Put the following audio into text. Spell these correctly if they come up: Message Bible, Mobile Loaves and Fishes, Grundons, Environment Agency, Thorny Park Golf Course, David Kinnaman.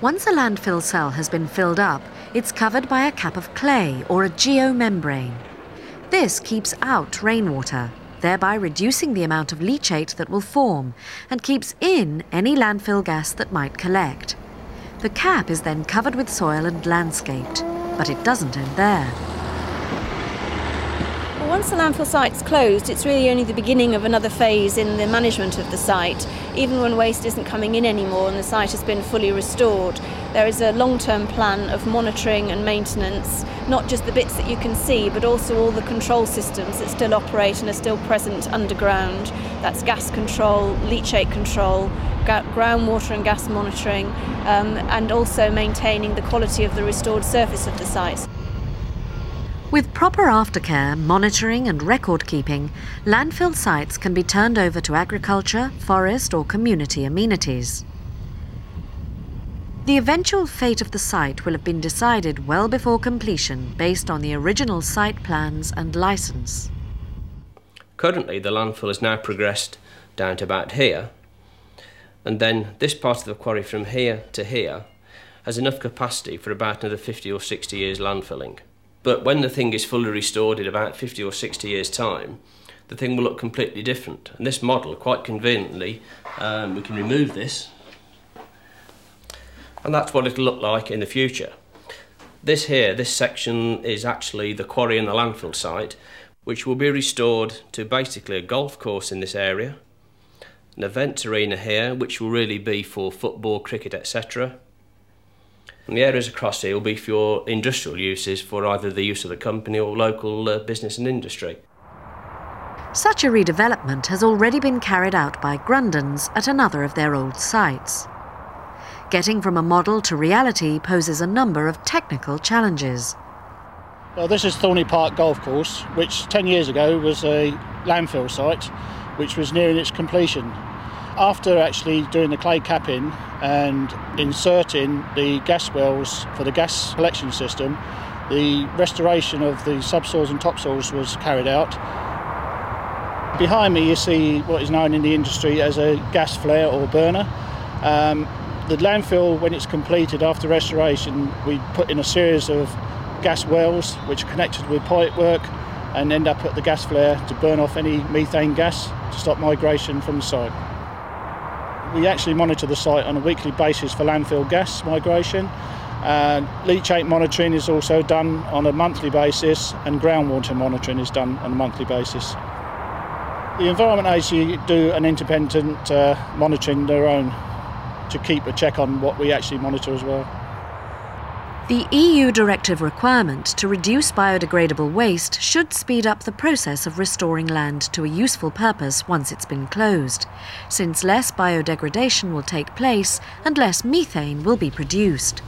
Once a landfill cell has been filled up, it's covered by a cap of clay or a geomembrane. This keeps out rainwater, thereby reducing the amount of leachate that will form and keeps in any landfill gas that might collect. The cap is then covered with soil and landscaped, but it doesn't end there. Well, once the landfill site's closed, it's really only the beginning of another phase in the management of the site. Even when waste isn't coming in anymore and the site has been fully restored, there is a long-term plan of monitoring and maintenance, not just the bits that you can see, but also all the control systems that still operate and are still present underground. That's gas control, leachate control, groundwater and gas monitoring, and also maintaining the quality of the restored surface of the site. With proper aftercare, monitoring and record-keeping, landfill sites can be turned over to agriculture, forest or community amenities. The eventual fate of the site will have been decided well before completion based on the original site plans and licence. Currently the landfill has now progressed down to about here, and then this part of the quarry from here to here has enough capacity for about another 50 or 60 years landfilling. But when the thing is fully restored in about 50 or 60 years' time, the thing will look completely different. And this model, quite conveniently, we can remove this, and that's what it'll look like in the future. This here, this section is actually the quarry and the landfill site, which will be restored to basically a golf course in this area, an event arena here, which will really be for football, cricket, etc. And the areas across here will be for your industrial uses, for either the use of the company or local business and industry. Such a redevelopment has already been carried out by Grundons at another of their old sites. Getting from a model to reality poses a number of technical challenges. Well, this is Thorny Park Golf Course, which 10 years ago was a landfill site, which was nearing its completion. After actually doing the clay capping and inserting the gas wells for the gas collection system, the restoration of the subsoils and topsoils was carried out. Behind me you see what is known in the industry as a gas flare or burner. The landfill, when it's completed after restoration, we put in a series of gas wells which are connected with pipe work and end up at the gas flare to burn off any methane gas to stop migration from the site. We actually monitor the site on a weekly basis for landfill gas migration. Leachate monitoring is also done on a monthly basis, and groundwater monitoring is done on a monthly basis. The Environment Agency do an independent monitoring their own to keep a check on what we actually monitor as well. The EU directive requirement to reduce biodegradable waste should speed up the process of restoring land to a useful purpose once it's been closed, since less biodegradation will take place and less methane will be produced.